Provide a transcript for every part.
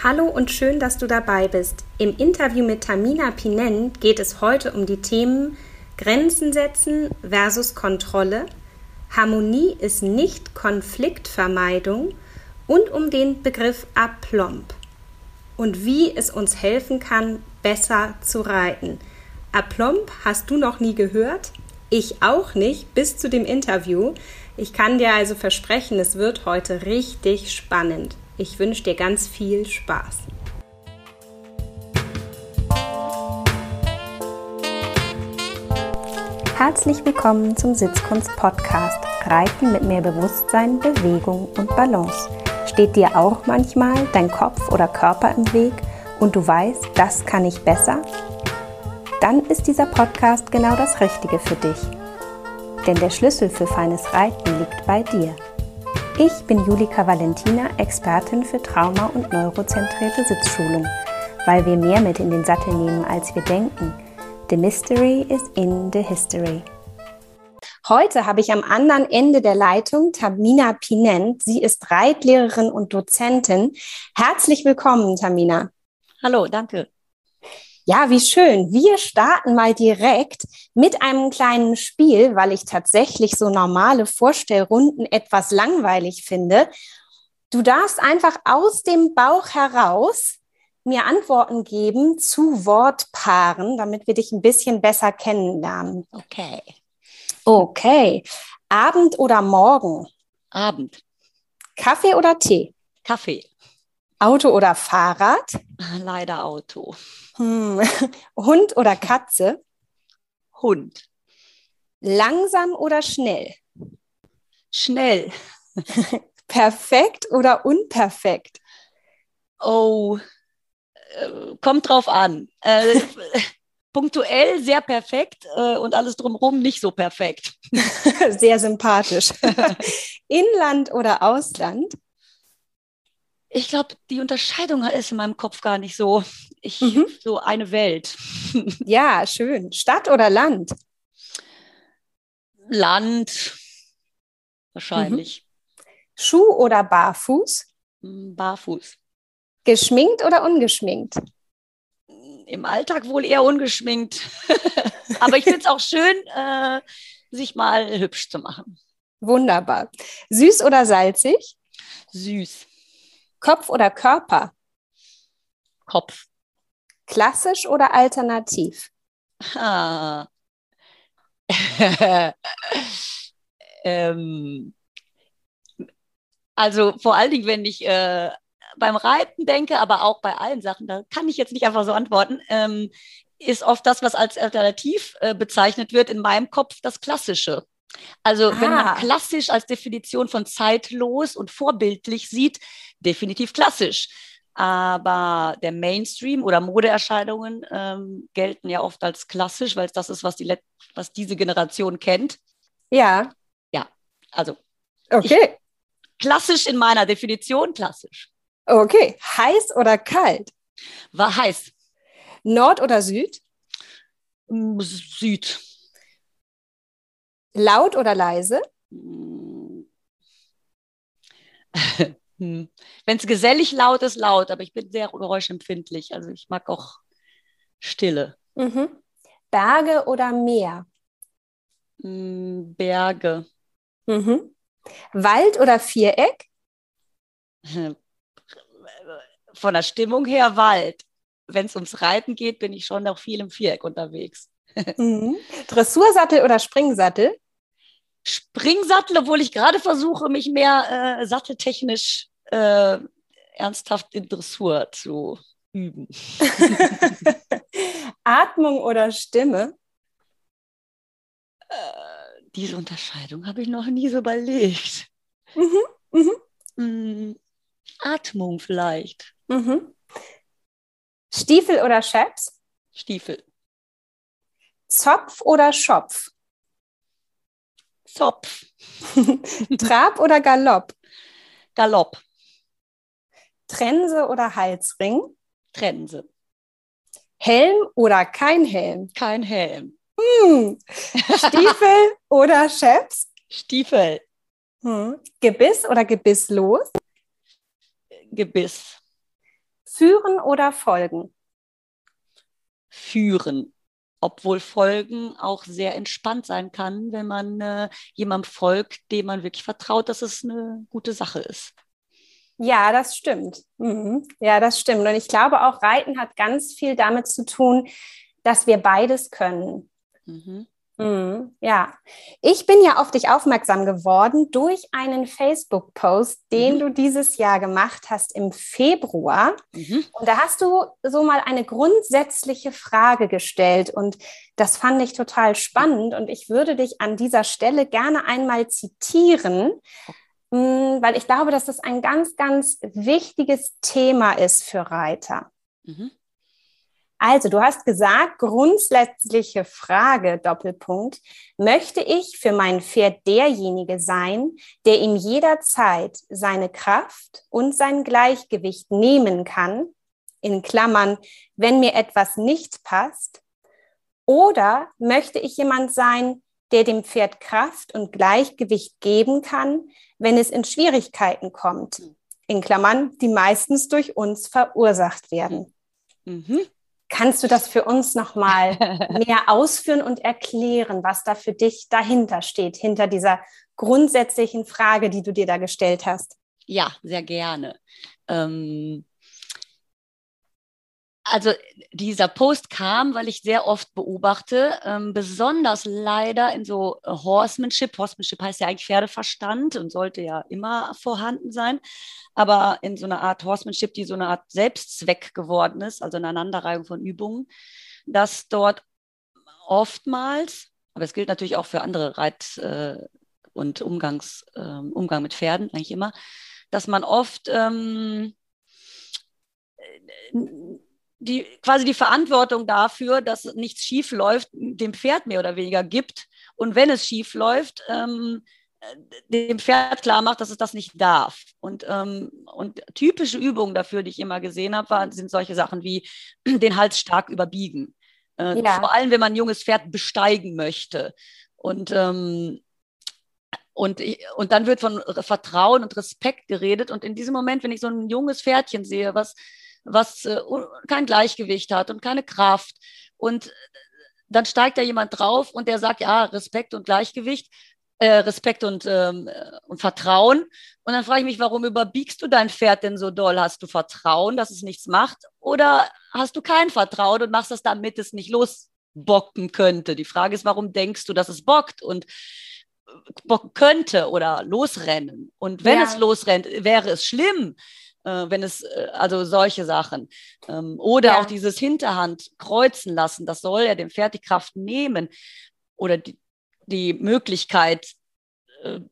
Hallo und schön, dass du dabei bist. Im Interview mit Tamina Pinent geht es heute um die Themen Grenzen setzen versus Kontrolle, Harmonie ist nicht Konfliktvermeidung und um den Begriff aplomb und wie es uns helfen kann, besser zu reiten. Aplomb hast du noch nie gehört? Ich auch nicht, bis zu dem Interview. Ich kann dir also versprechen, es wird heute richtig spannend. Ich wünsche dir ganz viel Spaß. Herzlich willkommen zum Sitzkunst-Podcast. Reiten mit mehr Bewusstsein, Bewegung und Balance. Steht dir auch manchmal dein Kopf oder Körper im Weg und du weißt, das kann ich besser? Dann ist dieser Podcast genau das Richtige für dich. Denn der Schlüssel für feines Reiten liegt bei dir. Ich bin Julika Valentina, Expertin für Trauma- und neurozentrierte Sitzschulung, weil wir mehr mit in den Sattel nehmen, als wir denken. The mystery is in the history. Heute habe ich am anderen Ende der Leitung Tamina Pinent. Sie ist Reitlehrerin und Dozentin. Herzlich willkommen, Tamina. Hallo, danke. Ja, wie schön. Wir starten mal direkt mit einem kleinen Spiel, weil ich tatsächlich so normale Vorstellrunden etwas langweilig finde. Du darfst einfach aus dem Bauch heraus mir Antworten geben zu Wortpaaren, damit wir dich ein bisschen besser kennenlernen. Okay. Okay. Abend oder morgen? Abend. Kaffee oder Tee? Kaffee. Auto oder Fahrrad? Leider Auto. Hund oder Katze? Hund. Langsam oder schnell? Schnell. Perfekt oder unperfekt? Oh, kommt drauf an. Punktuell sehr perfekt und alles drumherum nicht so perfekt. Sehr sympathisch. Inland oder Ausland? Ich glaube, die Unterscheidung ist in meinem Kopf gar nicht so. So eine Welt. Ja, schön. Stadt oder Land? Land, wahrscheinlich. Schuh oder barfuß? Barfuß. Geschminkt oder ungeschminkt? Im Alltag wohl eher ungeschminkt. Aber ich finde es auch schön, sich mal hübsch zu machen. Wunderbar. Süß oder salzig? Süß. Kopf oder Körper? Kopf. Klassisch oder alternativ? Also vor allen Dingen, wenn ich beim Reiten denke, aber auch bei allen Sachen, da kann ich jetzt nicht einfach so antworten, ist oft das, was als alternativ bezeichnet wird, in meinem Kopf das Klassische. Also wenn man klassisch als Definition von zeitlos und vorbildlich sieht, definitiv klassisch. Aber der Mainstream oder Modeerscheinungen gelten ja oft als klassisch, weil es das ist, was diese Generation kennt. Ja. Ja, also. Okay. Klassisch in meiner Definition, klassisch. Okay. Heiß oder kalt? War heiß. Nord oder Süd? Süd. Laut oder leise? Wenn es gesellig laut ist, laut. Aber ich bin sehr geräuschempfindlich. Also ich mag auch Stille. Mhm. Berge oder Meer? Berge. Mhm. Wald oder Viereck? Von der Stimmung her Wald. Wenn es ums Reiten geht, bin ich schon noch viel im Viereck unterwegs. Mhm. Dressursattel oder Springsattel? Springsattel, obwohl ich gerade versuche, mich mehr satteltechnisch ernsthaft in Dressur zu üben. Atmung oder Stimme? Diese Unterscheidung habe ich noch nie so überlegt. Mhm. Mhm. Atmung vielleicht. Mhm. Stiefel oder Chaps? Stiefel. Zopf oder Schopf? Zopf. Trab oder Galopp? Galopp. Trense oder Halsring? Trense. Helm oder kein Helm? Kein Helm. Stiefel oder Chaps? Stiefel. Gebiss oder gebisslos? Gebiss. Führen oder folgen? Führen. Obwohl Folgen auch sehr entspannt sein kann, wenn man jemandem folgt, dem man wirklich vertraut, dass es eine gute Sache ist. Ja, das stimmt. Mhm. Ja, das stimmt. Und ich glaube auch, Reiten hat ganz viel damit zu tun, dass wir beides können. Mhm. Mhm. Ja. Ich bin ja auf dich aufmerksam geworden durch einen Facebook-Post, den du dieses Jahr gemacht hast im Februar. Mhm. Und da hast du so mal eine grundsätzliche Frage gestellt. Und das fand ich total spannend. Und ich würde dich an dieser Stelle gerne einmal zitieren, weil ich glaube, dass das ein ganz, ganz wichtiges Thema ist für Reiter. Mhm. Also, du hast gesagt, grundsätzliche Frage, Doppelpunkt, möchte ich für mein Pferd derjenige sein, der ihm jederzeit seine Kraft und sein Gleichgewicht nehmen kann, in Klammern, wenn mir etwas nicht passt, oder möchte ich jemand sein, der dem Pferd Kraft und Gleichgewicht geben kann, wenn es in Schwierigkeiten kommt, in Klammern, die meistens durch uns verursacht werden. Mhm. Kannst du das für uns nochmal mehr ausführen und erklären, was da für dich dahinter steht, hinter dieser grundsätzlichen Frage, die du dir da gestellt hast? Ja, sehr gerne. Also dieser Post kam, weil ich sehr oft beobachte, besonders leider in so Horsemanship. Horsemanship heißt ja eigentlich Pferdeverstand und sollte ja immer vorhanden sein. Aber in so einer Art Horsemanship, die so eine Art Selbstzweck geworden ist, also eine Aneinanderreihung von Übungen, dass dort oftmals, aber es gilt natürlich auch für andere Reit- und Umgang mit Pferden eigentlich immer, dass man oft die Verantwortung dafür, dass nichts schief läuft, dem Pferd mehr oder weniger gibt. Und wenn es schief läuft, dem Pferd klar macht, dass es das nicht darf. Und typische Übungen dafür, die ich immer gesehen habe, sind solche Sachen wie den Hals stark überbiegen. Ja. Vor allem, wenn man ein junges Pferd besteigen möchte. Und dann wird von Vertrauen und Respekt geredet. Und in diesem Moment, wenn ich so ein junges Pferdchen sehe, was kein Gleichgewicht hat und keine Kraft. Und dann steigt da jemand drauf und der sagt, ja, Respekt und Gleichgewicht, Respekt und Vertrauen. Und dann frage ich mich, warum überbiegst du dein Pferd denn so doll? Hast du Vertrauen, dass es nichts macht? Oder hast du kein Vertrauen und machst das, damit es nicht losbocken könnte? Die Frage ist, warum denkst du, dass es bockt und bocken könnte oder losrennen? Und wenn es losrennt, wäre es schlimm. Wenn es, also solche Sachen. Oder auch dieses Hinterhand kreuzen lassen, das soll ja dem Pferd die Kraft nehmen. Oder die Möglichkeit,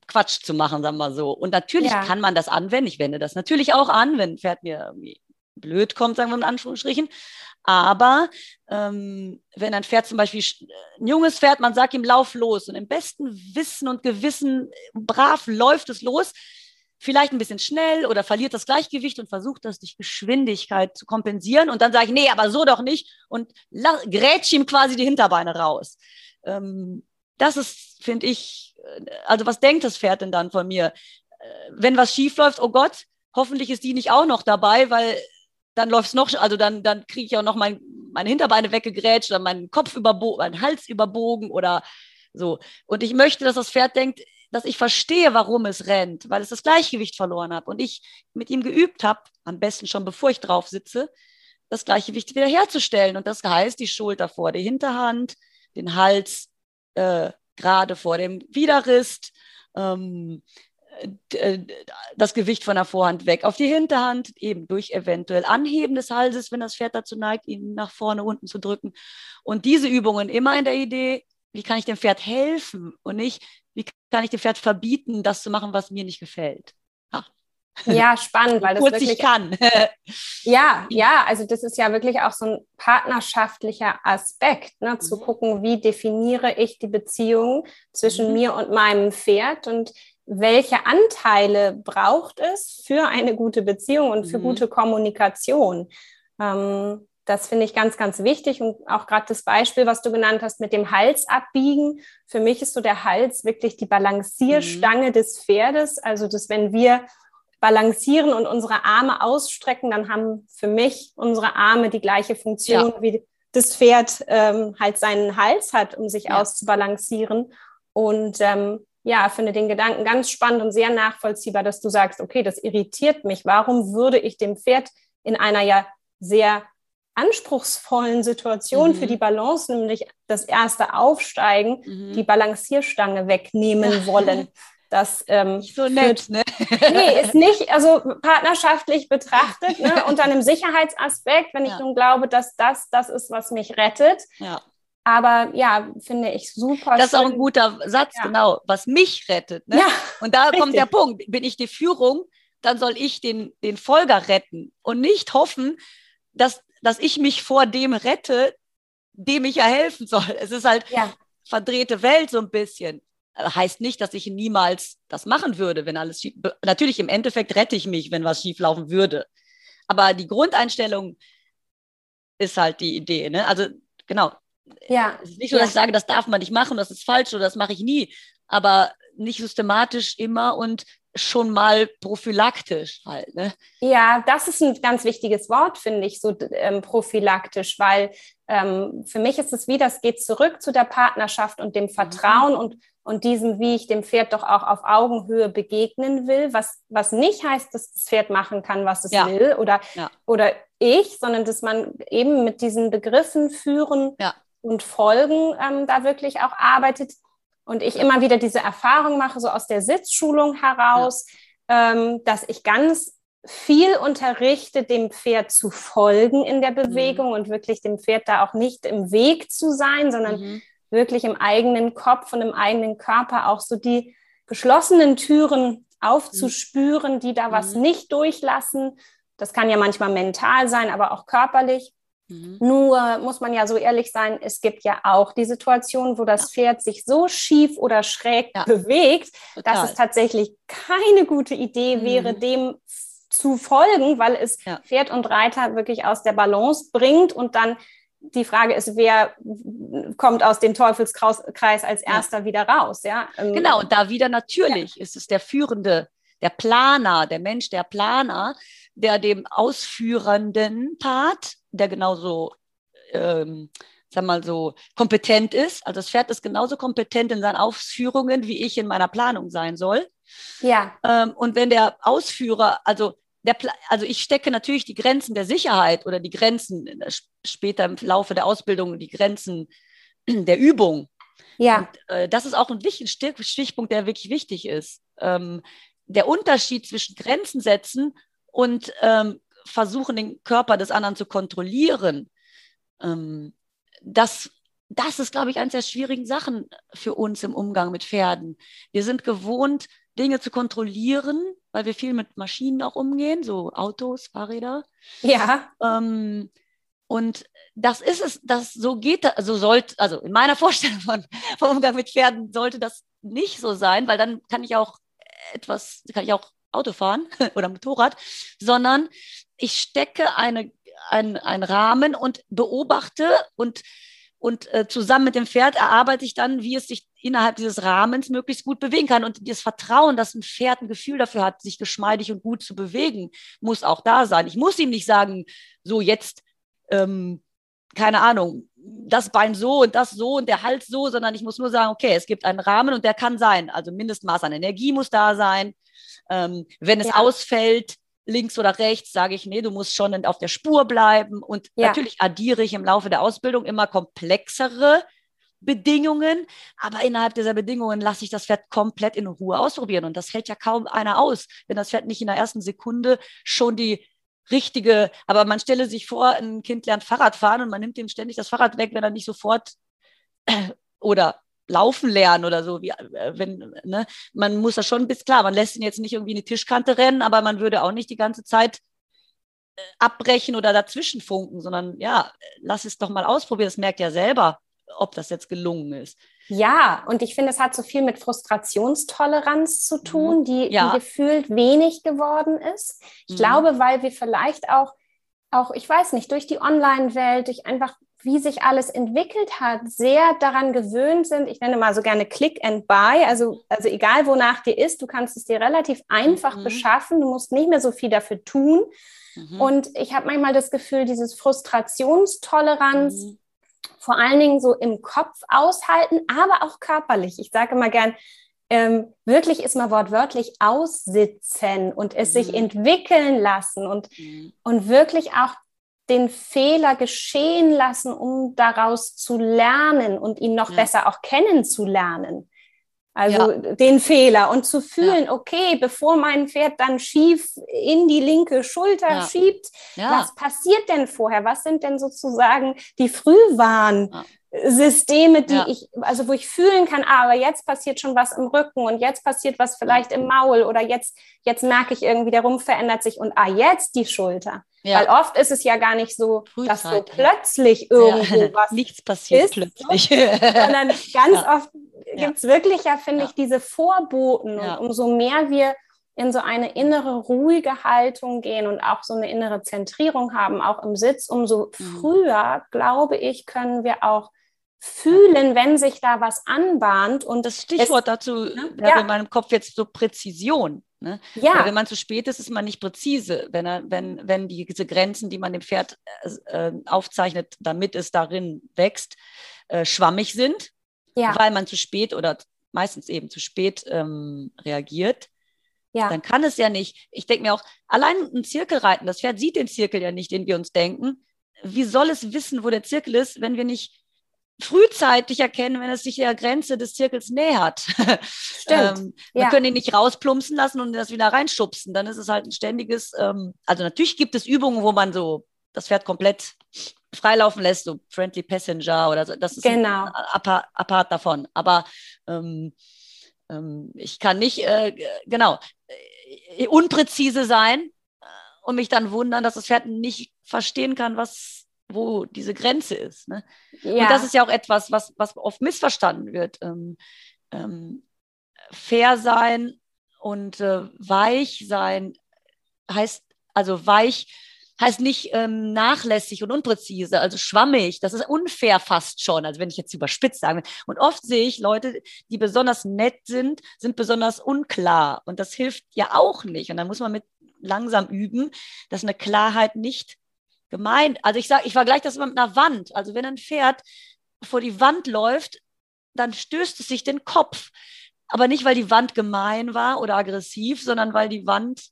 Quatsch zu machen, sagen wir mal so. Und natürlich kann man das anwenden. Ich wende das natürlich auch an, wenn ein Pferd mir irgendwie blöd kommt, sagen wir in Anführungsstrichen. Aber wenn ein Pferd zum Beispiel, ein junges Pferd, man sagt ihm, lauf los. Und im besten Wissen und Gewissen, brav läuft es los. Vielleicht ein bisschen schnell oder verliert das Gleichgewicht und versucht das durch Geschwindigkeit zu kompensieren. Und dann sage ich, nee, aber so doch nicht. Und grätsch ihm quasi die Hinterbeine raus. Das ist, finde ich, also was denkt das Pferd denn dann von mir? Wenn was schief läuft, oh Gott, hoffentlich ist die nicht auch noch dabei, weil dann läuft es noch, also dann kriege ich auch noch meine Hinterbeine weggegrätscht oder meinen Kopf überbogen, meinen Hals überbogen oder so. Und ich möchte, dass das Pferd denkt, dass ich verstehe, warum es rennt, weil es das Gleichgewicht verloren hat und ich mit ihm geübt habe, am besten schon bevor ich drauf sitze, das Gleichgewicht wiederherzustellen. Und das heißt, die Schulter vor der Hinterhand, den Hals gerade vor dem Widerrist, das Gewicht von der Vorhand weg auf die Hinterhand, eben durch eventuell Anheben des Halses, wenn das Pferd dazu neigt, ihn nach vorne unten zu drücken. Und diese Übungen immer in der Idee, wie kann ich dem Pferd helfen und nicht, wie kann ich dem Pferd verbieten, das zu machen, was mir nicht gefällt? Ja, spannend, weil das kurz wirklich... ich kann. Ja, also das ist ja wirklich auch so ein partnerschaftlicher Aspekt, ne, zu gucken, wie definiere ich die Beziehung zwischen mir und meinem Pferd und welche Anteile braucht es für eine gute Beziehung und für gute Kommunikation. Das finde ich ganz, ganz wichtig und auch gerade das Beispiel, was du genannt hast mit dem Hals abbiegen. Für mich ist so der Hals wirklich die Balancierstange des Pferdes. Also, dass wenn wir balancieren und unsere Arme ausstrecken, dann haben für mich unsere Arme die gleiche Funktion, wie das Pferd halt seinen Hals hat, um sich auszubalancieren. Und finde den Gedanken ganz spannend und sehr nachvollziehbar, dass du sagst, okay, das irritiert mich. Warum würde ich dem Pferd in einer ja sehr anspruchsvollen Situation für die Balance, nämlich das erste Aufsteigen, die Balancierstange wegnehmen wollen? Das so nett, ne? Nee, ist nicht, also partnerschaftlich betrachtet, ne, unter einem Sicherheitsaspekt, wenn ich nun glaube, dass das ist, was mich rettet. Ja. Aber ja, finde ich super. Das ist auch ein guter Satz, genau, was mich rettet. Ne? Ja, und da kommt der Punkt, bin ich die Führung, dann soll ich den Folger retten und nicht hoffen, dass ich mich vor dem rette, dem ich ja helfen soll. Es ist halt verdrehte Welt so ein bisschen. Heißt nicht, dass ich niemals das machen würde, wenn alles schief... Natürlich, im Endeffekt rette ich mich, wenn was schieflaufen würde. Aber die Grundeinstellung ist halt die Idee. Ne? Also genau, es ist nicht so, dass ich sage, das darf man nicht machen, das ist falsch oder das mache ich nie. Aber nicht systematisch immer und schon mal prophylaktisch halt. Ne? Ja, das ist ein ganz wichtiges Wort, finde ich, so prophylaktisch, weil für mich ist es wieder, es geht zurück zu der Partnerschaft und dem Vertrauen und diesem, wie ich dem Pferd doch auch auf Augenhöhe begegnen will, was nicht heißt, dass das Pferd machen kann, was es will oder ich, sondern dass man eben mit diesen Begriffen führen und folgen da wirklich auch arbeitet. Und ich immer wieder diese Erfahrung mache, so aus der Sitzschulung heraus, dass ich ganz viel unterrichte, dem Pferd zu folgen in der Bewegung und wirklich dem Pferd da auch nicht im Weg zu sein, sondern wirklich im eigenen Kopf und im eigenen Körper auch so die geschlossenen Türen aufzuspüren, die da was nicht durchlassen. Das kann ja manchmal mental sein, aber auch körperlich. Nur muss man ja so ehrlich sein, es gibt ja auch die Situation, wo das Pferd sich so schief oder schräg bewegt, dass es tatsächlich keine gute Idee wäre, dem zu folgen, weil es Pferd und Reiter wirklich aus der Balance bringt und dann die Frage ist, wer kommt aus dem Teufelskreis als Erster wieder raus? Ja? Genau, und da wieder natürlich ist es der Führende, der Planer, der Mensch, der Planer, der dem ausführenden Part, der genauso, kompetent ist. Also das Pferd ist genauso kompetent in seinen Ausführungen, wie ich in meiner Planung sein soll. Ja. Und wenn der Ausführer, ich stecke natürlich die Grenzen der Sicherheit oder die Grenzen später im Laufe der Ausbildung, die Grenzen der Übung. Ja. Und, das ist auch ein Stichpunkt, der wirklich wichtig ist. Der Unterschied zwischen Grenzen setzen und versuchen, den Körper des anderen zu kontrollieren. Das ist, glaube ich, eines der schwierigen Sachen für uns im Umgang mit Pferden. Wir sind gewohnt, Dinge zu kontrollieren, weil wir viel mit Maschinen auch umgehen, so Autos, Fahrräder. Ja. Und das ist es, so sollte in meiner Vorstellung vom Umgang mit Pferden sollte das nicht so sein, weil dann kann ich auch Auto fahren oder Motorrad, sondern ich stecke einen Rahmen und beobachte und zusammen mit dem Pferd erarbeite ich dann, wie es sich innerhalb dieses Rahmens möglichst gut bewegen kann. Und das Vertrauen, dass ein Pferd ein Gefühl dafür hat, sich geschmeidig und gut zu bewegen, muss auch da sein. Ich muss ihm nicht sagen, so jetzt, keine Ahnung, das Bein so und das so und der Hals so, sondern ich muss nur sagen, okay, es gibt einen Rahmen und der kann sein. Also Mindestmaß an Energie muss da sein. Wenn es ausfällt, links oder rechts, sage ich, nee, du musst schon auf der Spur bleiben. Und natürlich addiere ich im Laufe der Ausbildung immer komplexere Bedingungen, aber innerhalb dieser Bedingungen lasse ich das Pferd komplett in Ruhe ausprobieren. Und das hält ja kaum einer aus, wenn das Pferd nicht in der ersten Sekunde schon die richtige, aber man stelle sich vor, ein Kind lernt Fahrradfahren und man nimmt ihm ständig das Fahrrad weg, wenn er nicht sofort oder laufen lernen oder so, man muss das schon, man lässt ihn jetzt nicht irgendwie in die Tischkante rennen, aber man würde auch nicht die ganze Zeit abbrechen oder dazwischen funken, sondern lass es doch mal ausprobieren, das merkt ja selber, ob das jetzt gelungen ist. Ja, und ich finde, es hat so viel mit Frustrationstoleranz zu tun, die gefühlt wenig geworden ist. Ich glaube, weil wir vielleicht auch, ich weiß nicht, durch die Online-Welt, durch einfach wie sich alles entwickelt hat, sehr daran gewöhnt sind, ich nenne mal so gerne Click and Buy, also egal wonach dir ist, du kannst es dir relativ einfach beschaffen, du musst nicht mehr so viel dafür tun. Und ich habe manchmal das Gefühl, dieses Frustrationstoleranz, vor allen Dingen so im Kopf aushalten, aber auch körperlich. Ich sage immer gern, wirklich ist mal wortwörtlich aussitzen und es sich entwickeln lassen und wirklich auch den Fehler geschehen lassen, um daraus zu lernen und ihn noch besser auch kennenzulernen. Also den Fehler und zu fühlen, okay, bevor mein Pferd dann schief in die linke Schulter schiebt, was passiert denn vorher? Was sind denn sozusagen die Frühwarnsysteme, die ich, also wo ich fühlen kann, aber jetzt passiert schon was im Rücken und jetzt passiert was vielleicht im Maul oder jetzt merke ich irgendwie, der Rumpf verändert sich und jetzt die Schulter. Ja. Weil oft ist es ja gar nicht so, dass so plötzlich irgendwo was nichts passiert ist, plötzlich. Sondern ganz oft gibt es wirklich finde ich, diese Vorboten. Ja. Und umso mehr wir in so eine innere, ruhige Haltung gehen und auch so eine innere Zentrierung haben, auch im Sitz, umso früher, glaube ich, können wir auch fühlen, wenn sich da was anbahnt. Und das Stichwort dazu in meinem Kopf jetzt so Präzision. Ne? Ja. Weil wenn man zu spät ist, ist man nicht präzise. Wenn diese Grenzen, die man dem Pferd aufzeichnet, damit es darin wächst, schwammig sind, weil man zu spät oder meistens eben zu spät reagiert, dann kann es ja nicht. Ich denke mir auch, allein ein Zirkel reiten, das Pferd sieht den Zirkel ja nicht, den wir uns denken. Wie soll es wissen, wo der Zirkel ist, wenn wir nicht frühzeitig erkennen, wenn es sich der Grenze des Zirkels nähert. Stimmt. Wir können ihn nicht rausplumpsen lassen und das wieder reinschubsen. Dann ist es halt ein ständiges, also natürlich gibt es Übungen, wo man so das Pferd komplett freilaufen lässt, so Friendly Passenger oder so. Das ist apart davon. Aber ich kann nicht unpräzise sein und mich dann wundern, dass das Pferd nicht verstehen kann, wo diese Grenze ist. Ne? Ja. Und das ist ja auch etwas, was oft missverstanden wird. Fair sein und weich sein heißt nicht nachlässig und unpräzise, also schwammig. Das ist unfair fast schon, also wenn ich jetzt überspitzt sage. Und oft sehe ich Leute, die besonders nett sind besonders unklar. Und das hilft ja auch nicht. Und dann muss man mit langsam üben, dass eine Klarheit nicht gemeint, also ich vergleiche das immer mit einer Wand. Also wenn ein Pferd vor die Wand läuft, dann stößt es sich den Kopf. Aber nicht, weil die Wand gemein war oder aggressiv, sondern weil die Wand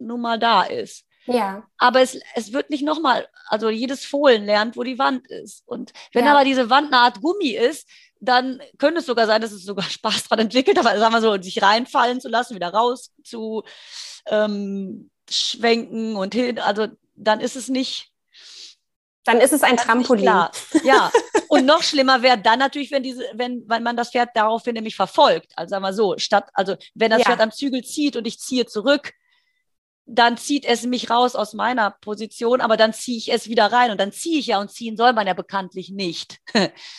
nun mal da ist. Ja. Aber es wird nicht nochmal, also jedes Fohlen lernt, wo die Wand ist. Und wenn aber diese Wand eine Art Gummi ist, dann könnte es sogar sein, dass es sogar Spaß daran entwickelt, aber sagen wir so, sich reinfallen zu lassen, wieder raus zu schwenken und hin, also dann ist es nicht... Dann ist es ein Trampolin. Ja, und noch schlimmer wäre dann natürlich, wenn man das Pferd daraufhin nämlich verfolgt. Also sagen wir so, wenn das Pferd am Zügel zieht und ich ziehe zurück, dann zieht es mich raus aus meiner Position, aber dann ziehe ich es wieder rein. Und dann ziehe ich und ziehen soll man ja bekanntlich nicht.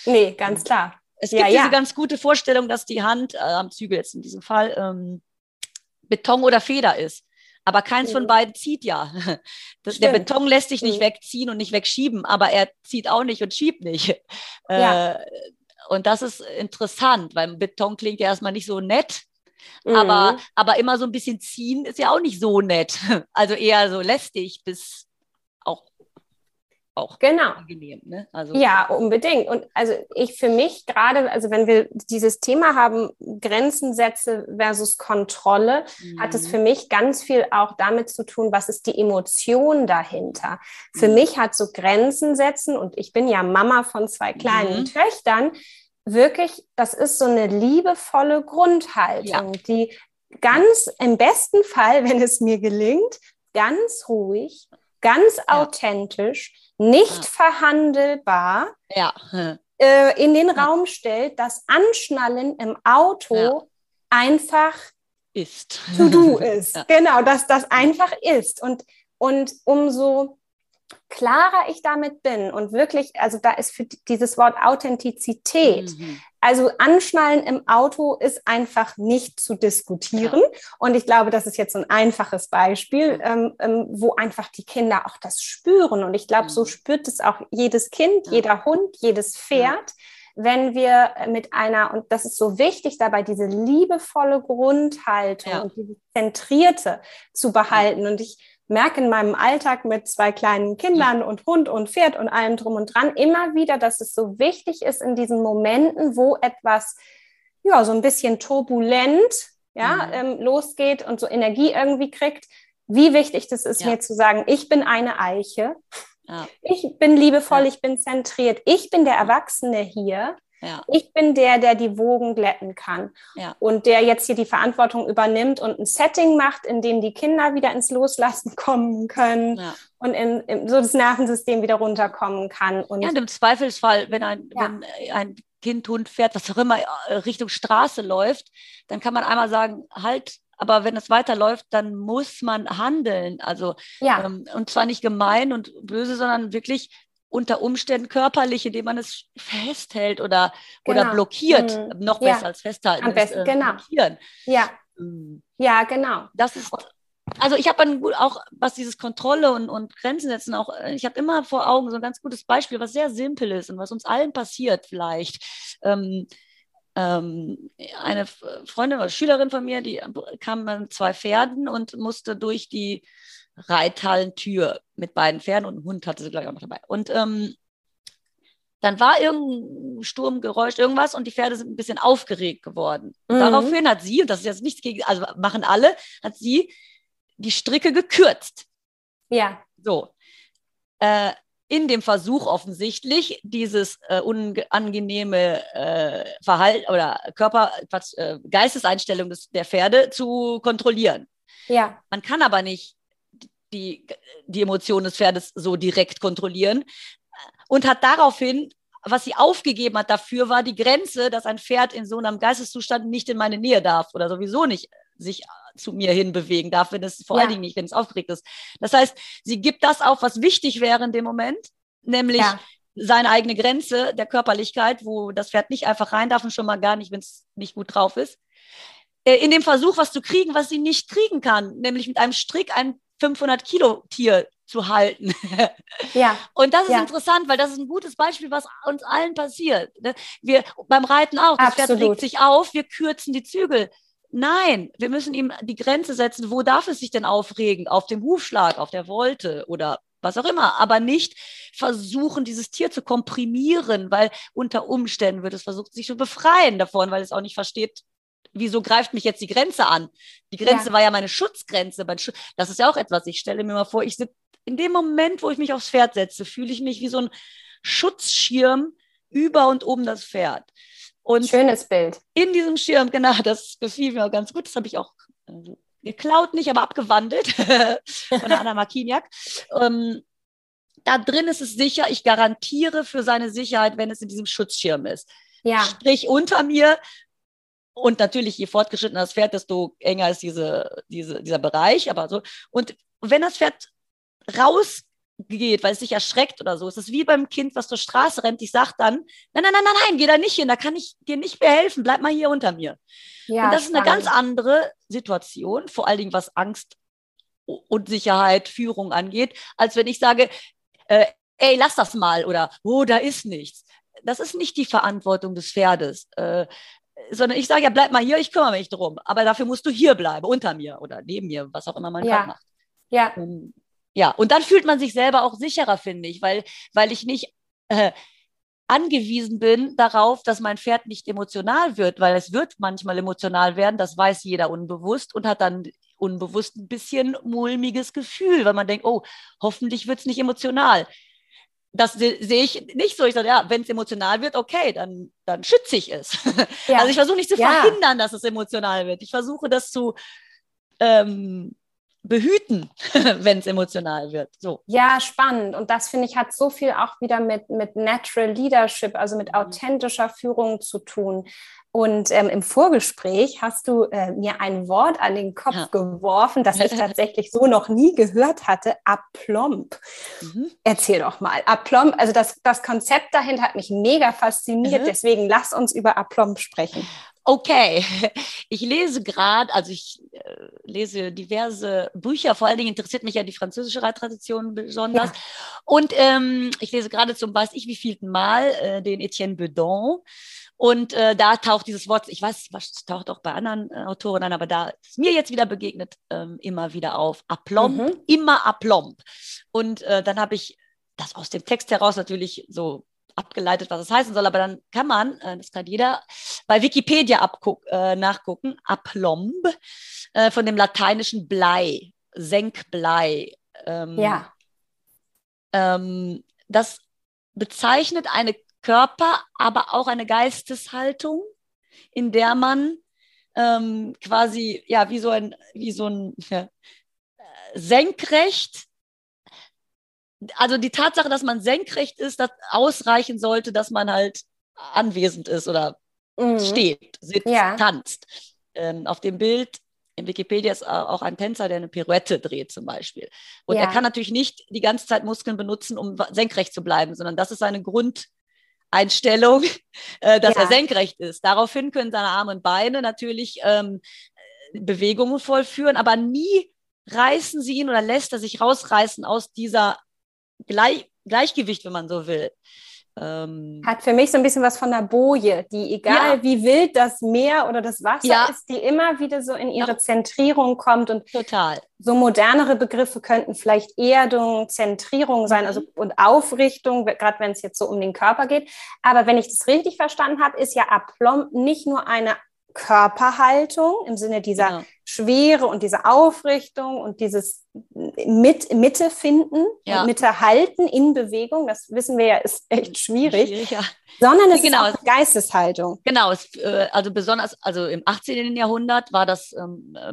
Nee, ganz klar. Es gibt diese ganz gute Vorstellung, dass die Hand am Zügel jetzt in diesem Fall Beton oder Feder ist. Aber keins von beiden zieht ja. Der Beton lässt sich nicht wegziehen und nicht wegschieben, aber er zieht auch nicht und schiebt nicht. Ja. Und das ist interessant, weil Beton klingt ja erstmal nicht so nett, aber immer so ein bisschen ziehen ist ja auch nicht so nett. Also eher so lästig bis auch angenehm. Ne? Also, ja, unbedingt. Und also für mich gerade, wenn wir dieses Thema haben, Grenzensätze versus Kontrolle, hat es für mich ganz viel auch damit zu tun, was ist die Emotion dahinter. Für mich hat so Grenzen setzen, und ich bin ja Mama von 2 kleinen Töchtern, wirklich, das ist so eine liebevolle Grundhaltung, die ganz im besten Fall, wenn es mir gelingt, ganz ruhig, ganz authentisch, nicht verhandelbar in den Raum stellt, dass Anschnallen im Auto einfach ist. To do ist. Ja. Genau, dass das einfach ist. Und umso klarer ich damit bin und wirklich, also da ist für dieses Wort Authentizität, also anschnallen im Auto ist einfach nicht zu diskutieren. Ja. Und ich glaube, das ist jetzt so ein einfaches Beispiel, wo einfach die Kinder auch das spüren. Und ich glaube, so spürt es auch jedes Kind, jeder Hund, jedes Pferd. Wenn wir mit einer, und das ist so wichtig dabei, diese liebevolle Grundhaltung und diese Zentrierte zu behalten. Und ich merke in meinem Alltag mit 2 kleinen Kindern und Hund und Pferd und allem drum und dran immer wieder, dass es so wichtig ist in diesen Momenten, wo etwas so ein bisschen turbulent losgeht und so Energie irgendwie kriegt, wie wichtig das ist, mir zu sagen, ich bin eine Eiche. Ja. Ich bin liebevoll, ich bin zentriert, ich bin der Erwachsene hier, ich bin der die Wogen glätten kann und der jetzt hier die Verantwortung übernimmt und ein Setting macht, in dem die Kinder wieder ins Loslassen kommen können und in so das Nervensystem wieder runterkommen kann. Und im Zweifelsfall, wenn ein Kind, Hund, Pferd, was auch immer, Richtung Straße läuft, dann kann man einmal sagen, halt. Aber wenn es weiterläuft, dann muss man handeln. Also und zwar nicht gemein und böse, sondern wirklich unter Umständen körperlich, indem man es festhält oder blockiert. Noch besser als festhalten. Am besten, blockieren. Ja, genau. Das ist... Also ich habe auch, was dieses Kontrolle und Grenzen setzen, auch ich habe immer vor Augen so ein ganz gutes Beispiel, was sehr simpel ist und was uns allen passiert vielleicht. Eine Freundin oder Schülerin von mir, die kam mit 2 Pferden und musste durch die Reithallentür mit beiden Pferden und einen Hund hatte sie, glaube ich, auch noch dabei. Und dann war irgendein Sturmgeräusch, irgendwas, und die Pferde sind ein bisschen aufgeregt geworden. Und daraufhin hat sie, und das ist jetzt nichts gegen, also machen alle, hat sie die Stricke gekürzt. Ja. So. In dem Versuch offensichtlich, dieses unangenehme Verhalten oder Geisteseinstellung der Pferde zu kontrollieren. Ja. Man kann aber nicht die Emotionen des Pferdes so direkt kontrollieren und hat daraufhin, was sie aufgegeben hat dafür, war die Grenze, dass ein Pferd in so einem Geisteszustand nicht in meine Nähe darf oder sowieso nicht sich zu mir hinbewegen darf, wenn es vor allen Dingen nicht, wenn es aufgeregt ist. Das heißt, sie gibt das auf, was wichtig wäre in dem Moment, nämlich seine eigene Grenze der Körperlichkeit, wo das Pferd nicht einfach rein darf und schon mal gar nicht, wenn es nicht gut drauf ist, in dem Versuch, was zu kriegen, was sie nicht kriegen kann, nämlich mit einem Strick ein 500-Kilo-Tier zu halten. Und das ist interessant, weil das ist ein gutes Beispiel, was uns allen passiert. Wir beim Reiten auch, das Pferd regt sich auf, wir kürzen die Zügel. Nein, wir müssen ihm die Grenze setzen, wo darf es sich denn aufregen? Auf dem Hufschlag, auf der Wolte oder was auch immer. Aber nicht versuchen, dieses Tier zu komprimieren, weil unter Umständen wird es versucht, sich zu befreien davon, weil es auch nicht versteht, wieso greift mich jetzt die Grenze an? Die Grenze war ja meine Schutzgrenze. Das ist ja auch etwas, ich stelle mir mal vor, in dem Moment, wo ich mich aufs Pferd setze, fühle ich mich wie so ein Schutzschirm über und um das Pferd. Und schönes Bild. In diesem Schirm, genau, das gefiel mir auch ganz gut. Das habe ich auch geklaut, nicht, aber abgewandelt von Anna Makiniak. Da drin ist es sicher, ich garantiere für seine Sicherheit, wenn es in diesem Schutzschirm ist. Ja. Sprich unter mir, und natürlich, je fortgeschrittener das Pferd, desto enger ist dieser Bereich. Aber so. Und wenn das Pferd rausgeht, weil es sich erschreckt oder so. Es ist wie beim Kind, was zur Straße rennt. Ich sage dann, nein, geh da nicht hin, da kann ich dir nicht mehr helfen, bleib mal hier unter mir. Ja, und das ist eine ganz andere Situation, vor allen Dingen was Angst, Unsicherheit, Führung angeht, als wenn ich sage, ey, lass das mal oder, oh, da ist nichts. Das ist nicht die Verantwortung des Pferdes, sondern ich sage, ja, bleib mal hier, ich kümmere mich drum, aber dafür musst du hier bleiben, unter mir oder neben mir, was auch immer man gerade macht. Ja. Ja, und dann fühlt man sich selber auch sicherer, finde ich, weil ich nicht angewiesen bin darauf, dass mein Pferd nicht emotional wird, weil es wird manchmal emotional werden, das weiß jeder unbewusst und hat dann unbewusst ein bisschen mulmiges Gefühl, weil man denkt, oh, hoffentlich wird es nicht emotional. Das sehe ich nicht so. Ich sage, ja, wenn es emotional wird, okay, dann schütze ich es. Ja. Also ich versuche nicht zu verhindern, dass es emotional wird. Ich versuche das zu behüten, wenn es emotional wird. So. Ja, spannend. Und das, finde ich, hat so viel auch wieder mit Natural Leadership, also mit authentischer Führung zu tun. Und im Vorgespräch hast du mir ein Wort an den Kopf geworfen, das ich tatsächlich so noch nie gehört hatte, aplomb. Mhm. Erzähl doch mal. Aplomb, also das Konzept dahinter hat mich mega fasziniert, deswegen lass uns über aplomb sprechen. Okay, ich lese gerade, also ich lese diverse Bücher, vor allen Dingen interessiert mich ja die französische Reittradition besonders. Ja. Und ich lese gerade zum Beispiel, wie vielten Mal, den Étienne Bedon. Und da taucht dieses Wort, ich weiß, es taucht auch bei anderen Autoren an, aber da ist mir jetzt wieder begegnet, immer wieder auf. Aplomb, immer aplomb. Und dann habe ich das aus dem Text heraus natürlich so abgeleitet, was es heißen soll, aber dann kann man, das kann jeder, bei Wikipedia nachgucken, aplomb, von dem lateinischen Blei, Senkblei. Das bezeichnet eine Körper, aber auch eine Geisteshaltung, in der man quasi, ja, wie so ein senkrecht, also die Tatsache, dass man senkrecht ist, das ausreichen sollte, dass man halt anwesend ist oder steht, sitzt, tanzt. Auf dem Bild in Wikipedia ist auch ein Tänzer, der eine Pirouette dreht zum Beispiel. Und er kann natürlich nicht die ganze Zeit Muskeln benutzen, um senkrecht zu bleiben, sondern das ist seine Grundeinstellung, dass er senkrecht ist. Daraufhin können seine Arme und Beine natürlich Bewegungen vollführen, aber nie reißen sie ihn oder lässt er sich rausreißen aus dieser Gleichgewicht, wenn man so will. Hat für mich so ein bisschen was von der Boje, die egal wie wild das Meer oder das Wasser ist, die immer wieder so in ihre Zentrierung kommt. Und total. So modernere Begriffe könnten vielleicht Erdung, Zentrierung sein, also und Aufrichtung, gerade wenn es jetzt so um den Körper geht. Aber wenn ich das richtig verstanden habe, ist ja aplomb nicht nur eine Körperhaltung im Sinne dieser Schwere und diese Aufrichtung und dieses Mitte finden, Mitte halten in Bewegung, das wissen wir ja, ist echt schwierig sondern es ist auch Geisteshaltung. Genau, also besonders, also im 18. Jahrhundert war das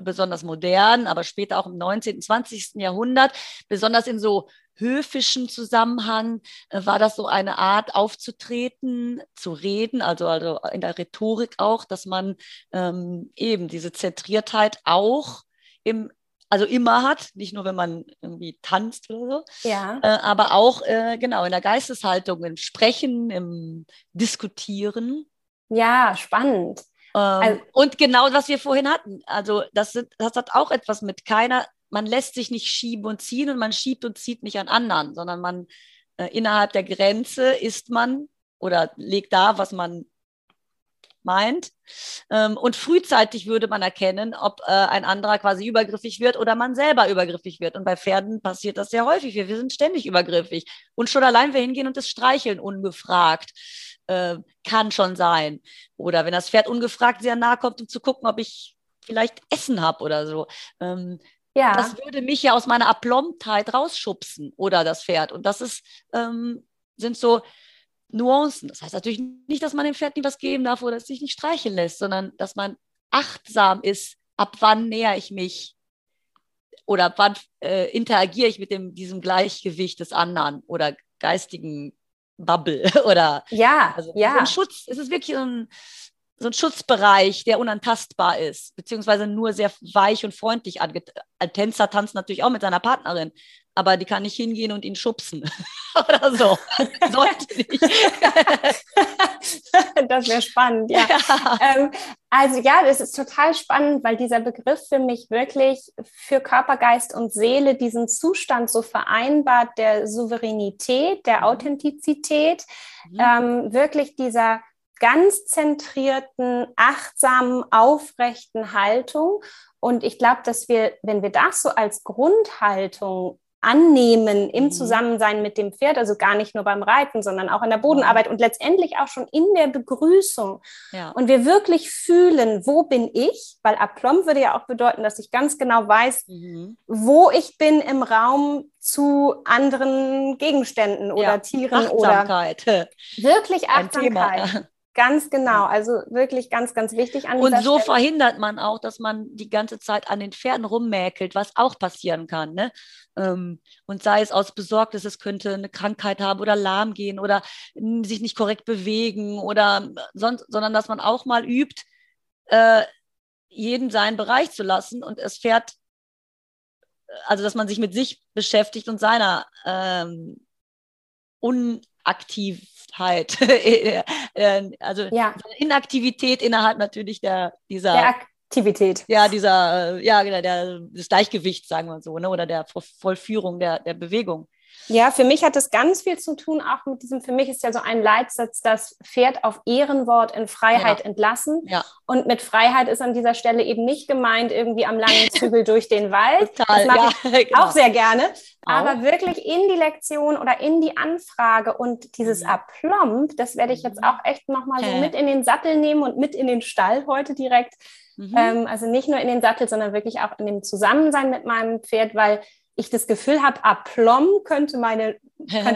besonders modern, aber später auch im 19., 20. Jahrhundert, besonders in so höfischen Zusammenhang war das so eine Art aufzutreten, zu reden, also in der Rhetorik auch, dass man eben diese Zentriertheit auch immer hat, nicht nur wenn man irgendwie tanzt oder so, aber auch in der Geisteshaltung, im Sprechen, im Diskutieren. Ja, spannend. Und genau, was wir vorhin hatten, also das hat auch etwas mit man lässt sich nicht schieben und ziehen und man schiebt und zieht nicht an anderen, sondern man innerhalb der Grenze ist man oder legt da, was man meint. Und frühzeitig würde man erkennen, ob ein anderer quasi übergriffig wird oder man selber übergriffig wird. Und bei Pferden passiert das sehr häufig. Wir sind ständig übergriffig. Und schon allein wir hingehen und das streicheln ungefragt. Kann schon sein. Oder wenn das Pferd ungefragt sehr nah kommt, um zu gucken, ob ich vielleicht Essen habe oder so. Das würde mich ja aus meiner Aplombtheit rausschubsen oder das Pferd. Und das ist, sind so Nuancen. Das heißt natürlich nicht, dass man dem Pferd nie was geben darf oder es sich nicht streicheln lässt, sondern dass man achtsam ist, ab wann näher ich mich oder ab wann interagiere ich mit diesem Gleichgewicht des anderen oder geistigen Bubble. oder So ein Schutz, es ist wirklich so ein Schutzbereich, der unantastbar ist, beziehungsweise nur sehr weich und freundlich. Ein Tänzer tanzt natürlich auch mit seiner Partnerin, aber die kann nicht hingehen und ihn schubsen oder so. Sollte nicht. Das wäre spannend, ja. Das ist total spannend, weil dieser Begriff für mich wirklich für Körper, Geist und Seele diesen Zustand so vereinbart, der Souveränität, der Authentizität, wirklich dieser ganz zentrierten, achtsamen, aufrechten Haltung. Und ich glaube, dass wir, wenn wir das so als Grundhaltung annehmen im Zusammensein mit dem Pferd, also gar nicht nur beim Reiten, sondern auch in der Bodenarbeit und letztendlich auch schon in der Begrüßung. Ja. Und wir wirklich fühlen, wo bin ich? Weil aplomb würde ja auch bedeuten, dass ich ganz genau weiß, wo ich bin im Raum zu anderen Gegenständen oder Tieren. Achtsamkeit. Wirklich Achtsamkeit. Ganz genau, also wirklich ganz, ganz wichtig an dieser Stelle. Und so verhindert man auch, dass man die ganze Zeit an den Pferden rummäkelt, was auch passieren kann, ne? Und sei es aus Besorgnis, es könnte eine Krankheit haben oder lahm gehen oder sich nicht korrekt bewegen oder sonst, sondern dass man auch mal übt, jeden seinen Bereich zu lassen und das Pferd, also dass man sich mit sich beschäftigt und seiner Unaktivität, also ja. Inaktivität innerhalb natürlich der Aktivität. Ja, des Gleichgewichts, sagen wir so, ne? Oder der Vollführung der Bewegung. Ja, für mich hat das ganz viel zu tun, auch mit diesem, für mich ist ja so ein Leitsatz, das Pferd auf Ehrenwort in Freiheit entlassen. Ja. Und mit Freiheit ist an dieser Stelle eben nicht gemeint, irgendwie am langen Zügel durch den Wald. Total, das mache ich auch sehr gerne. Aber wirklich in die Lektion oder in die Anfrage und dieses Aplomb, das werde ich jetzt auch echt nochmal so mit in den Sattel nehmen und mit in den Stall heute direkt. Mhm. Also nicht nur in den Sattel, sondern wirklich auch in dem Zusammensein mit meinem Pferd, weil ich das Gefühl habe, aplomb könnte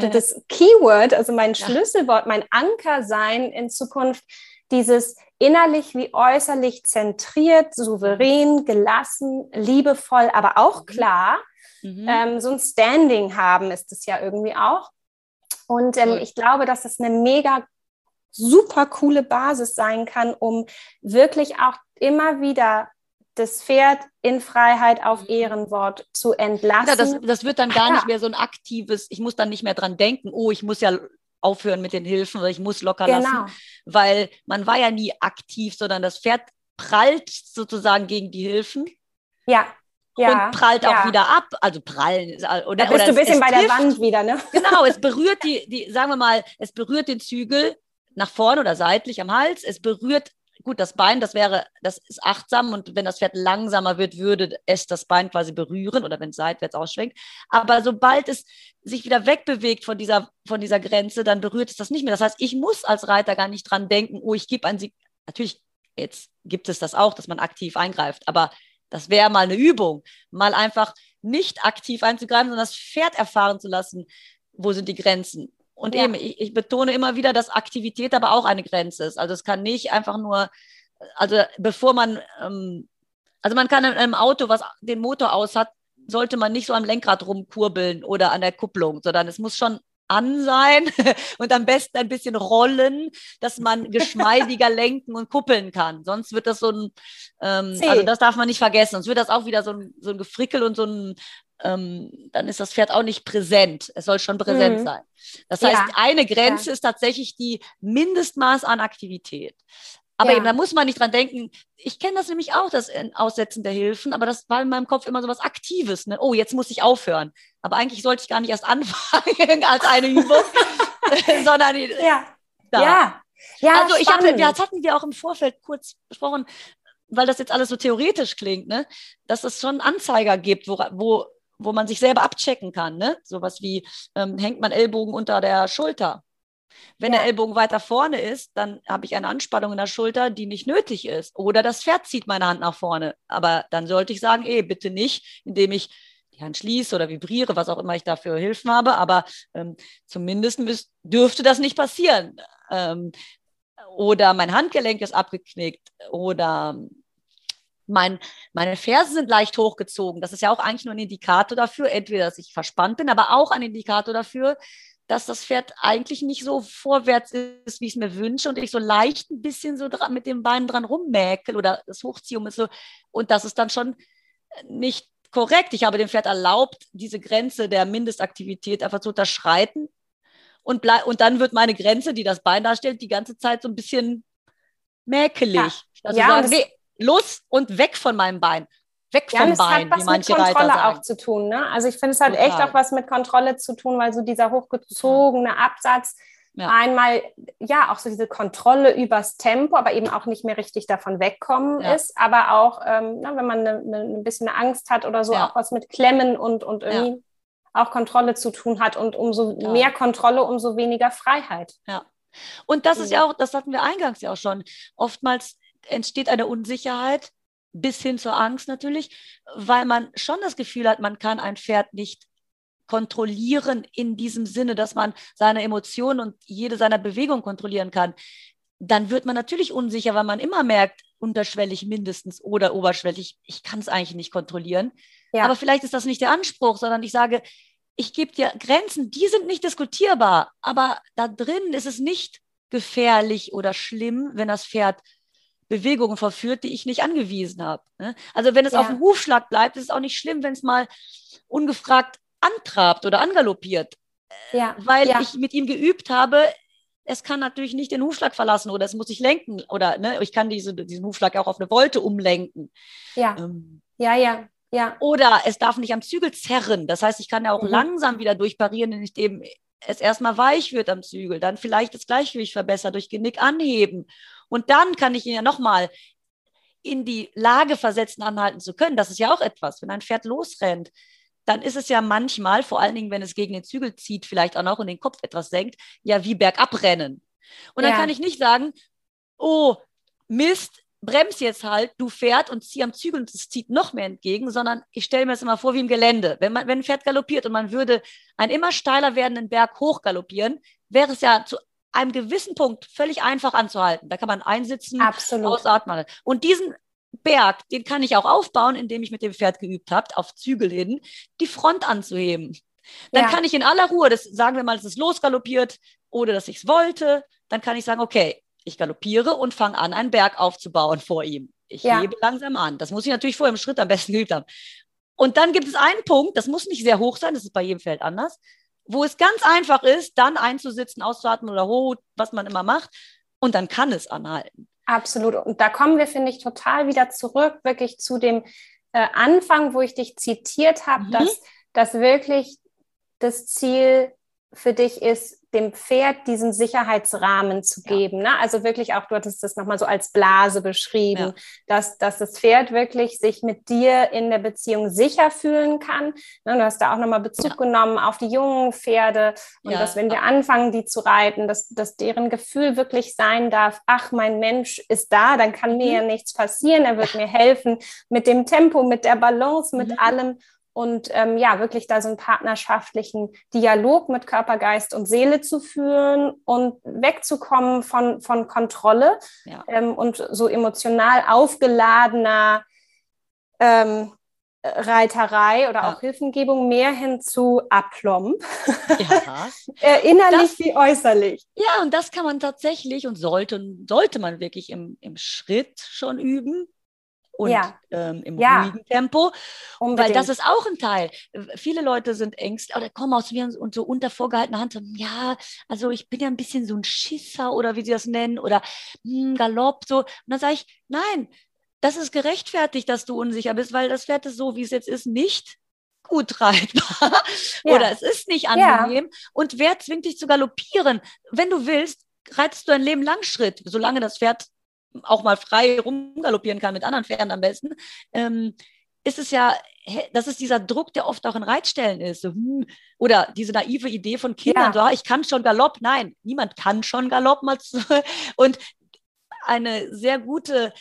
das Keyword, also mein Schlüsselwort, mein Anker sein in Zukunft, dieses innerlich wie äußerlich zentriert, souverän, gelassen, liebevoll, aber auch klar, so ein Standing haben ist es ja irgendwie auch. Und ich glaube, dass das eine mega super coole Basis sein kann, um wirklich auch immer wieder das Pferd in Freiheit auf Ehrenwort zu entlassen. Ja, das wird dann gar nicht mehr so ein aktives, ich muss dann nicht mehr dran denken, oh, ich muss ja aufhören mit den Hilfen oder ich muss locker lassen, weil man war ja nie aktiv, sondern das Pferd prallt sozusagen gegen die Hilfen. Ja. Ja, und prallt auch wieder ab, also prallen. Oder, da bist du ein bisschen bei der Wand wieder, ne? Genau, es berührt es berührt den Zügel nach vorne oder seitlich am Hals, es berührt das Bein, das ist achtsam und wenn das Pferd langsamer wird, würde es das Bein quasi berühren oder wenn es seitwärts ausschwenkt. Aber sobald es sich wieder wegbewegt von dieser Grenze, dann berührt es das nicht mehr. Das heißt, ich muss als Reiter gar nicht dran denken, oh, ich gebe einen Sieg. Natürlich, jetzt gibt es das auch, dass man aktiv eingreift, aber das wäre mal eine Übung, mal einfach nicht aktiv einzugreifen, sondern das Pferd erfahren zu lassen, wo sind die Grenzen. Und eben, ich betone immer wieder, dass Aktivität aber auch eine Grenze ist. Also es kann nicht einfach nur, also bevor man, also man kann in einem Auto, was den Motor aus hat, sollte man nicht so am Lenkrad rumkurbeln oder an der Kupplung, sondern es muss schon an sein und am besten ein bisschen rollen, dass man geschmeidiger lenken und kuppeln kann. Sonst wird das so ein, also das darf man nicht vergessen, sonst wird das auch wieder so ein Gefrickel und so ein, dann ist das Pferd auch nicht präsent. Es soll schon präsent sein. Das heißt, eine Grenze ist tatsächlich die Mindestmaß an Aktivität. Aber eben, da muss man nicht dran denken. Ich kenne das nämlich auch, das Aussetzen der Hilfen, aber das war in meinem Kopf immer so was Aktives. Ne? Oh, jetzt muss ich aufhören. Aber eigentlich sollte ich gar nicht erst anfangen als eine Übung, sondern also das hatten wir auch im Vorfeld kurz besprochen, weil das jetzt alles so theoretisch klingt, ne? Dass es schon Anzeiger gibt, wo man sich selber abchecken kann. Ne? Sowas wie, hängt man Ellbogen unter der Schulter? Wenn der Ellbogen weiter vorne ist, dann habe ich eine Anspannung in der Schulter, die nicht nötig ist. Oder das Pferd zieht meine Hand nach vorne. Aber dann sollte ich sagen, bitte nicht, indem ich die Hand schließe oder vibriere, was auch immer ich dafür Hilfen habe. Aber zumindest dürfte das nicht passieren. Oder mein Handgelenk ist abgeknickt. Oder meine Fersen sind leicht hochgezogen. Das ist ja auch eigentlich nur ein Indikator dafür, entweder, dass ich verspannt bin, aber auch ein Indikator dafür, dass das Pferd eigentlich nicht so vorwärts ist, wie ich es mir wünsche und ich so leicht ein bisschen so mit den Beinen dran rummäkel oder das Hochziehen ist so. Und das ist dann schon nicht korrekt. Ich habe dem Pferd erlaubt, diese Grenze der Mindestaktivität einfach zu unterschreiten und dann wird meine Grenze, die das Bein darstellt, die ganze Zeit so ein bisschen mäkelig. Los und weg von meinem Bein. Weg vom Bein, wie manche Reiter sagen. Das hat was mit Kontrolle auch zu tun, ne? Also ich finde, es hat echt auch was mit Kontrolle zu tun, weil so dieser hochgezogene Absatz einmal, auch so diese Kontrolle übers Tempo, aber eben auch nicht mehr richtig davon wegkommen ist, aber auch, wenn man ein bisschen Angst hat oder so, auch was mit Klemmen und irgendwie auch Kontrolle zu tun hat und umso mehr Kontrolle, umso weniger Freiheit. Ja, und das ist ja auch, das hatten wir eingangs ja auch schon, oftmals entsteht eine Unsicherheit, bis hin zur Angst natürlich, weil man schon das Gefühl hat, man kann ein Pferd nicht kontrollieren in diesem Sinne, dass man seine Emotionen und jede seiner Bewegungen kontrollieren kann. dann wird man natürlich unsicher, weil man immer merkt, unterschwellig mindestens oder oberschwellig, ich kann es eigentlich nicht kontrollieren. Ja. Aber vielleicht ist das nicht der Anspruch, sondern ich sage, ich gebe dir Grenzen, die sind nicht diskutierbar, aber da drin ist es nicht gefährlich oder schlimm, wenn das Pferd Bewegungen verführt, die ich nicht angewiesen habe. Also wenn es auf dem Hufschlag bleibt, ist es auch nicht schlimm, wenn es mal ungefragt antrabt oder angaloppiert, weil ich mit ihm geübt habe, es kann natürlich nicht den Hufschlag verlassen oder es muss sich lenken oder ich kann diesen Hufschlag auch auf eine Volte umlenken. Ja. Oder es darf nicht am Zügel zerren. Das heißt, ich kann ja auch langsam wieder durchparieren, indem es erstmal weich wird am Zügel, dann vielleicht das Gleichgewicht verbessern, durch Genick anheben. Und dann kann ich ihn ja nochmal in die Lage versetzen, anhalten zu können. Das ist ja auch etwas. Wenn ein Pferd losrennt, dann ist es ja manchmal, vor allen Dingen, wenn es gegen den Zügel zieht, vielleicht auch noch in den Kopf etwas senkt, ja wie Bergabrennen. Und dann kann ich nicht sagen, oh Mist, brems jetzt halt, du Pferd, und zieh am Zügel und es zieht noch mehr entgegen, sondern ich stelle mir das immer vor wie im Gelände. Wenn ein Pferd galoppiert und man würde einen immer steiler werdenden Berg hoch galoppieren, wäre es ja zu einem gewissen Punkt völlig einfach anzuhalten. Da kann man einsitzen, ausatmen. Und diesen Berg, den kann ich auch aufbauen, indem ich mit dem Pferd geübt habe, auf Zügel hin, die Front anzuheben. Dann kann ich in aller Ruhe, das sagen wir mal, es ist losgaloppiert, ohne dass ich es wollte, dann kann ich sagen, okay, ich galoppiere und fange an, einen Berg aufzubauen vor ihm. Ich hebe langsam an. Das muss ich natürlich vorher im Schritt am besten geübt haben. Und dann gibt es einen Punkt, das muss nicht sehr hoch sein, das ist bei jedem Pferd anders, wo es ganz einfach ist, dann einzusitzen, auszuatmen oder hoch, was man immer macht. Und dann kann es anhalten. Absolut. Und da kommen wir, finde ich, total wieder zurück, wirklich zu dem Anfang, wo ich dich zitiert habe, dass wirklich das Ziel für dich ist, dem Pferd diesen Sicherheitsrahmen zu geben. Ne? Also wirklich auch, du hattest das nochmal so als Blase beschrieben, dass das Pferd wirklich sich mit dir in der Beziehung sicher fühlen kann. Ne? Du hast da auch nochmal Bezug genommen auf die jungen Pferde und dass, wenn wir anfangen, die zu reiten, dass deren Gefühl wirklich sein darf, ach, mein Mensch ist da, dann kann mir ja nichts passieren, er wird mir helfen mit dem Tempo, mit der Balance, mit allem. Und wirklich da so einen partnerschaftlichen Dialog mit Körper, Geist und Seele zu führen und wegzukommen von Kontrolle und so emotional aufgeladener Reiterei oder auch Hilfengebung, mehr hin zu Aplomb, innerlich wie äußerlich. Ja, und das kann man tatsächlich und sollte man wirklich im Schritt schon üben. Und im ruhigen Tempo, weil das ist auch ein Teil. Viele Leute sind ängstlich oder kommen aus mir und so unter vorgehaltener Hand, ja, also ich bin ja ein bisschen so ein Schisser oder wie sie das nennen oder Galopp so. Und dann sage ich, nein, das ist gerechtfertigt, dass du unsicher bist, weil das Pferd ist so, wie es jetzt ist, nicht gut reitbar oder es ist nicht angenehm. Und wer zwingt dich zu galoppieren? Wenn du willst, reitest du ein Leben lang Schritt, solange das Pferd auch mal frei rumgaloppieren kann mit anderen Pferden am besten, ist es ja, das ist dieser Druck, der oft auch in Reitstellen ist. So, oder diese naive Idee von Kindern, so, ich kann schon Galopp. Nein, niemand kann schon Galopp. Und eine sehr gute,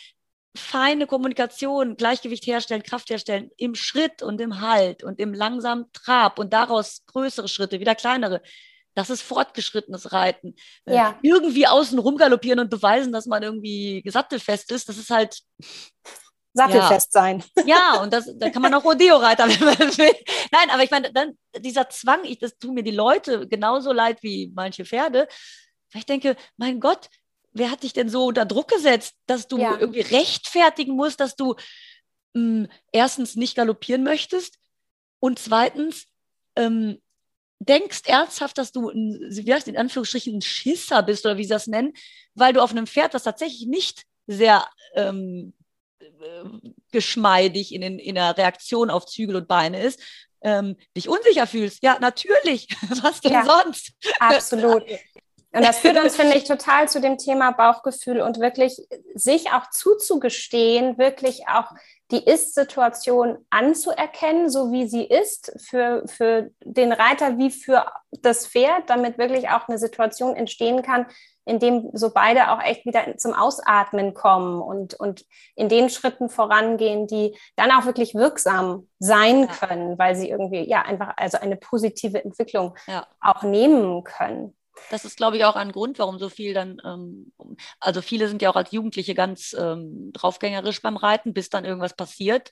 feine Kommunikation, Gleichgewicht herstellen, Kraft herstellen, im Schritt und im Halt und im langsamen Trab und daraus größere Schritte, wieder kleinere. Das ist fortgeschrittenes Reiten. Irgendwie außen rumgaloppieren und beweisen, dass man irgendwie sattelfest ist, das ist halt... Sattelfest sein. Ja, und da kann man auch Rodeo-Reiter, wenn man will. Nein, aber ich meine, dann dieser Zwang, das tun mir die Leute genauso leid wie manche Pferde, weil ich denke, mein Gott, wer hat dich denn so unter Druck gesetzt, dass du irgendwie rechtfertigen musst, dass du erstens nicht galoppieren möchtest und zweitens... denkst ernsthaft, dass du vielleicht in Anführungsstrichen ein Schisser bist oder wie sie das nennen, weil du auf einem Pferd, das tatsächlich nicht sehr geschmeidig in der Reaktion auf Zügel und Beine ist, dich unsicher fühlst. Ja, natürlich. Was denn sonst? Absolut. Und das führt uns, finde ich, total zu dem Thema Bauchgefühl und wirklich sich auch zuzugestehen, wirklich auch die Ist-Situation anzuerkennen, so wie sie ist, für den Reiter wie für das Pferd, damit wirklich auch eine Situation entstehen kann, in dem so beide auch echt wieder zum Ausatmen kommen und in den Schritten vorangehen, die dann auch wirklich wirksam sein können, weil sie irgendwie einfach also eine positive Entwicklung auch nehmen können. Das ist, glaube ich, auch ein Grund, warum so viel dann, also viele sind ja auch als Jugendliche ganz draufgängerisch beim Reiten, bis dann irgendwas passiert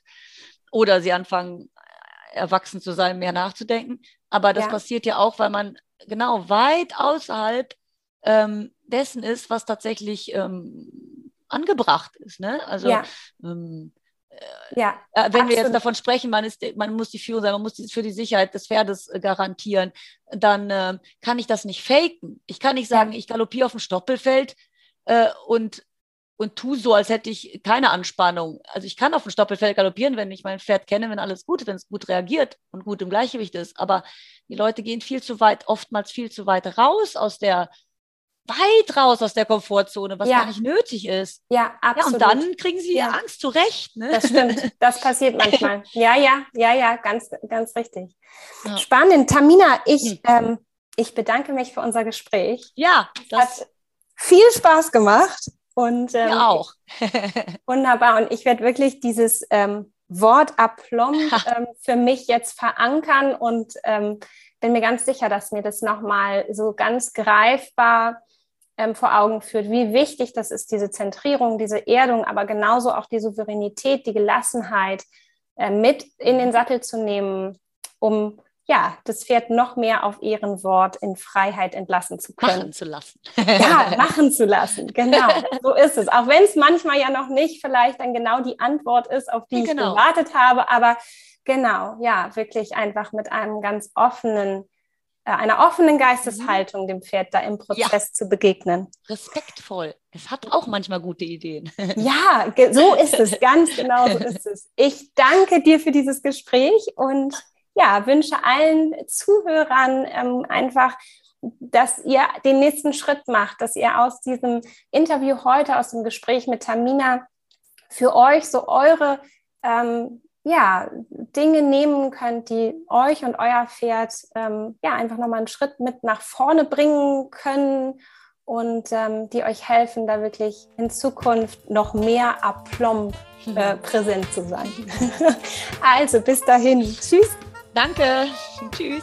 oder sie anfangen, erwachsen zu sein, mehr nachzudenken. Aber das passiert ja auch, weil man genau weit außerhalb dessen ist, was tatsächlich angebracht ist. Ne? Also wenn wir jetzt davon sprechen, man muss die Führung sein, man muss für die Sicherheit des Pferdes garantieren, dann kann ich das nicht faken. Ich kann nicht sagen, ich galoppiere auf dem Stoppelfeld und tue so, als hätte ich keine Anspannung. Also ich kann auf dem Stoppelfeld galoppieren, wenn ich mein Pferd kenne, wenn alles gut ist, wenn es gut reagiert und gut im Gleichgewicht ist. Aber die Leute gehen oftmals viel zu weit raus aus der Komfortzone, was gar nicht nötig ist. Ja, absolut. Ja, und dann kriegen sie Angst zurecht. Ne? Das stimmt, das passiert manchmal. Ja, ganz, ganz richtig. Ja. Spannend. Tamina, ich bedanke mich für unser Gespräch. Ja, das hat viel Spaß gemacht. Und, ja, auch. Wunderbar. Und ich werde wirklich dieses Wort Aplomb für mich jetzt verankern und bin mir ganz sicher, dass mir das nochmal so ganz greifbar vor Augen führt, wie wichtig das ist, diese Zentrierung, diese Erdung, aber genauso auch die Souveränität, die Gelassenheit mit in den Sattel zu nehmen, um das Pferd noch mehr auf Ehrenwort in Freiheit entlassen zu können. Machen zu lassen. Ja, machen zu lassen, genau. So ist es. Auch wenn es manchmal ja noch nicht vielleicht dann genau die Antwort ist, auf die ich gewartet habe, aber genau, wirklich einfach mit einem ganz einer offenen Geisteshaltung dem Pferd da im Prozess zu begegnen. Respektvoll. Es hat auch manchmal gute Ideen. Ja, so ist es. Ganz genau so ist es. Ich danke dir für dieses Gespräch und wünsche allen Zuhörern einfach, dass ihr den nächsten Schritt macht, dass ihr aus diesem Interview heute, aus dem Gespräch mit Tamina für euch so eure Dinge nehmen könnt, die euch und euer Pferd einfach nochmal einen Schritt mit nach vorne bringen können und die euch helfen, da wirklich in Zukunft noch mehr aplomb präsent zu sein. Also bis dahin. Tschüss. Danke. Tschüss.